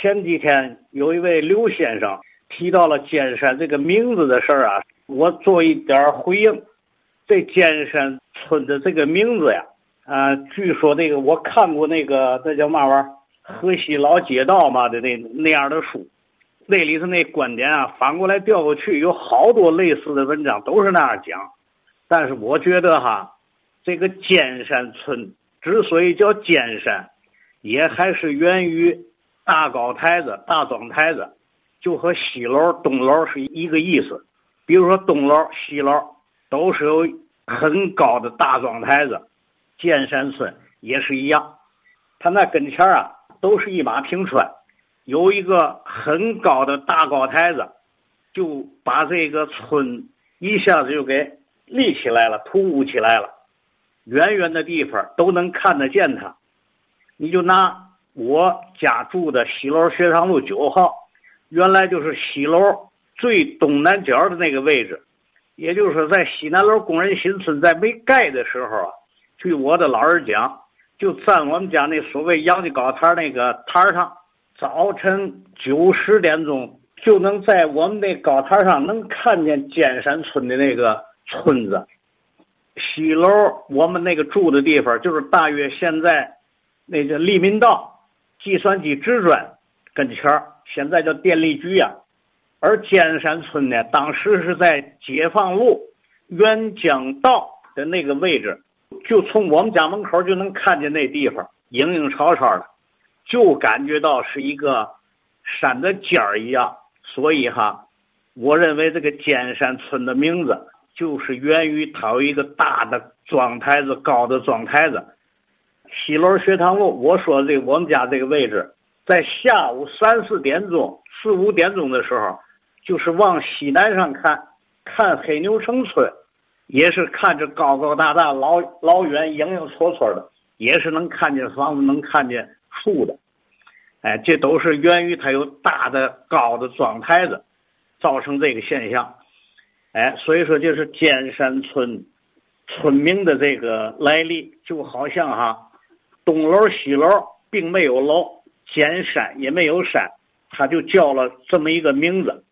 前几天有一位刘先生提到了尖山这个名字的事儿啊，我做一点回应。这尖山村的这个名字呀，据说那个我看过那个这叫嘛玩意儿，河西老街道嘛的那样的书，那里头那观点啊，反过来调过去，有好多类似的文章都是那样讲。但是我觉得哈，这个尖山村之所以叫尖山，也还是源于大高台子、大庄台子，就和西楼、东楼是一个意思。比如说东楼、西楼都是有很高的大庄台子，尖山村也是一样，它那跟前啊都是一马平川，有一个很高的大高台子，就把这个村一下子就给立起来了，突兀起来了，远远的地方都能看得见它。你就拿我家住的西楼学堂路9号，原来就是西楼最东南角的那个位置，也就是在西南楼工人新村在没盖的时候啊，据我的老人讲，就站我们家那所谓杨家高摊那个摊上，早晨9、10点钟就能在我们那高摊上能看见尖山村的那个村子。西楼我们那个住的地方，就是大约现在那个利民道计算机职专跟前儿，现在叫电力局呀。而尖山村呢，当时是在解放路鸳江道的那个位置，就从我们家门口就能看见那地方影影绰绰的，就感觉到是一个山的尖儿一样。所以哈，我认为这个尖山村的名字就是源于它有一个大的庄台子，高的庄台子。西楼学堂路我说这个我们家这个位置，在下午3、4点钟4、5点钟的时候，就是往西南上看黑牛城村，也是看着高高大大老远影影绰绰的，也是能看见房子能看见树的。哎，这都是源于它有大的高的庄台子造成这个现象。哎，所以说就是尖山村村民的这个来历，就好像哈东楼西楼并没有楼，尖山也没有山，他就叫了这么一个名字。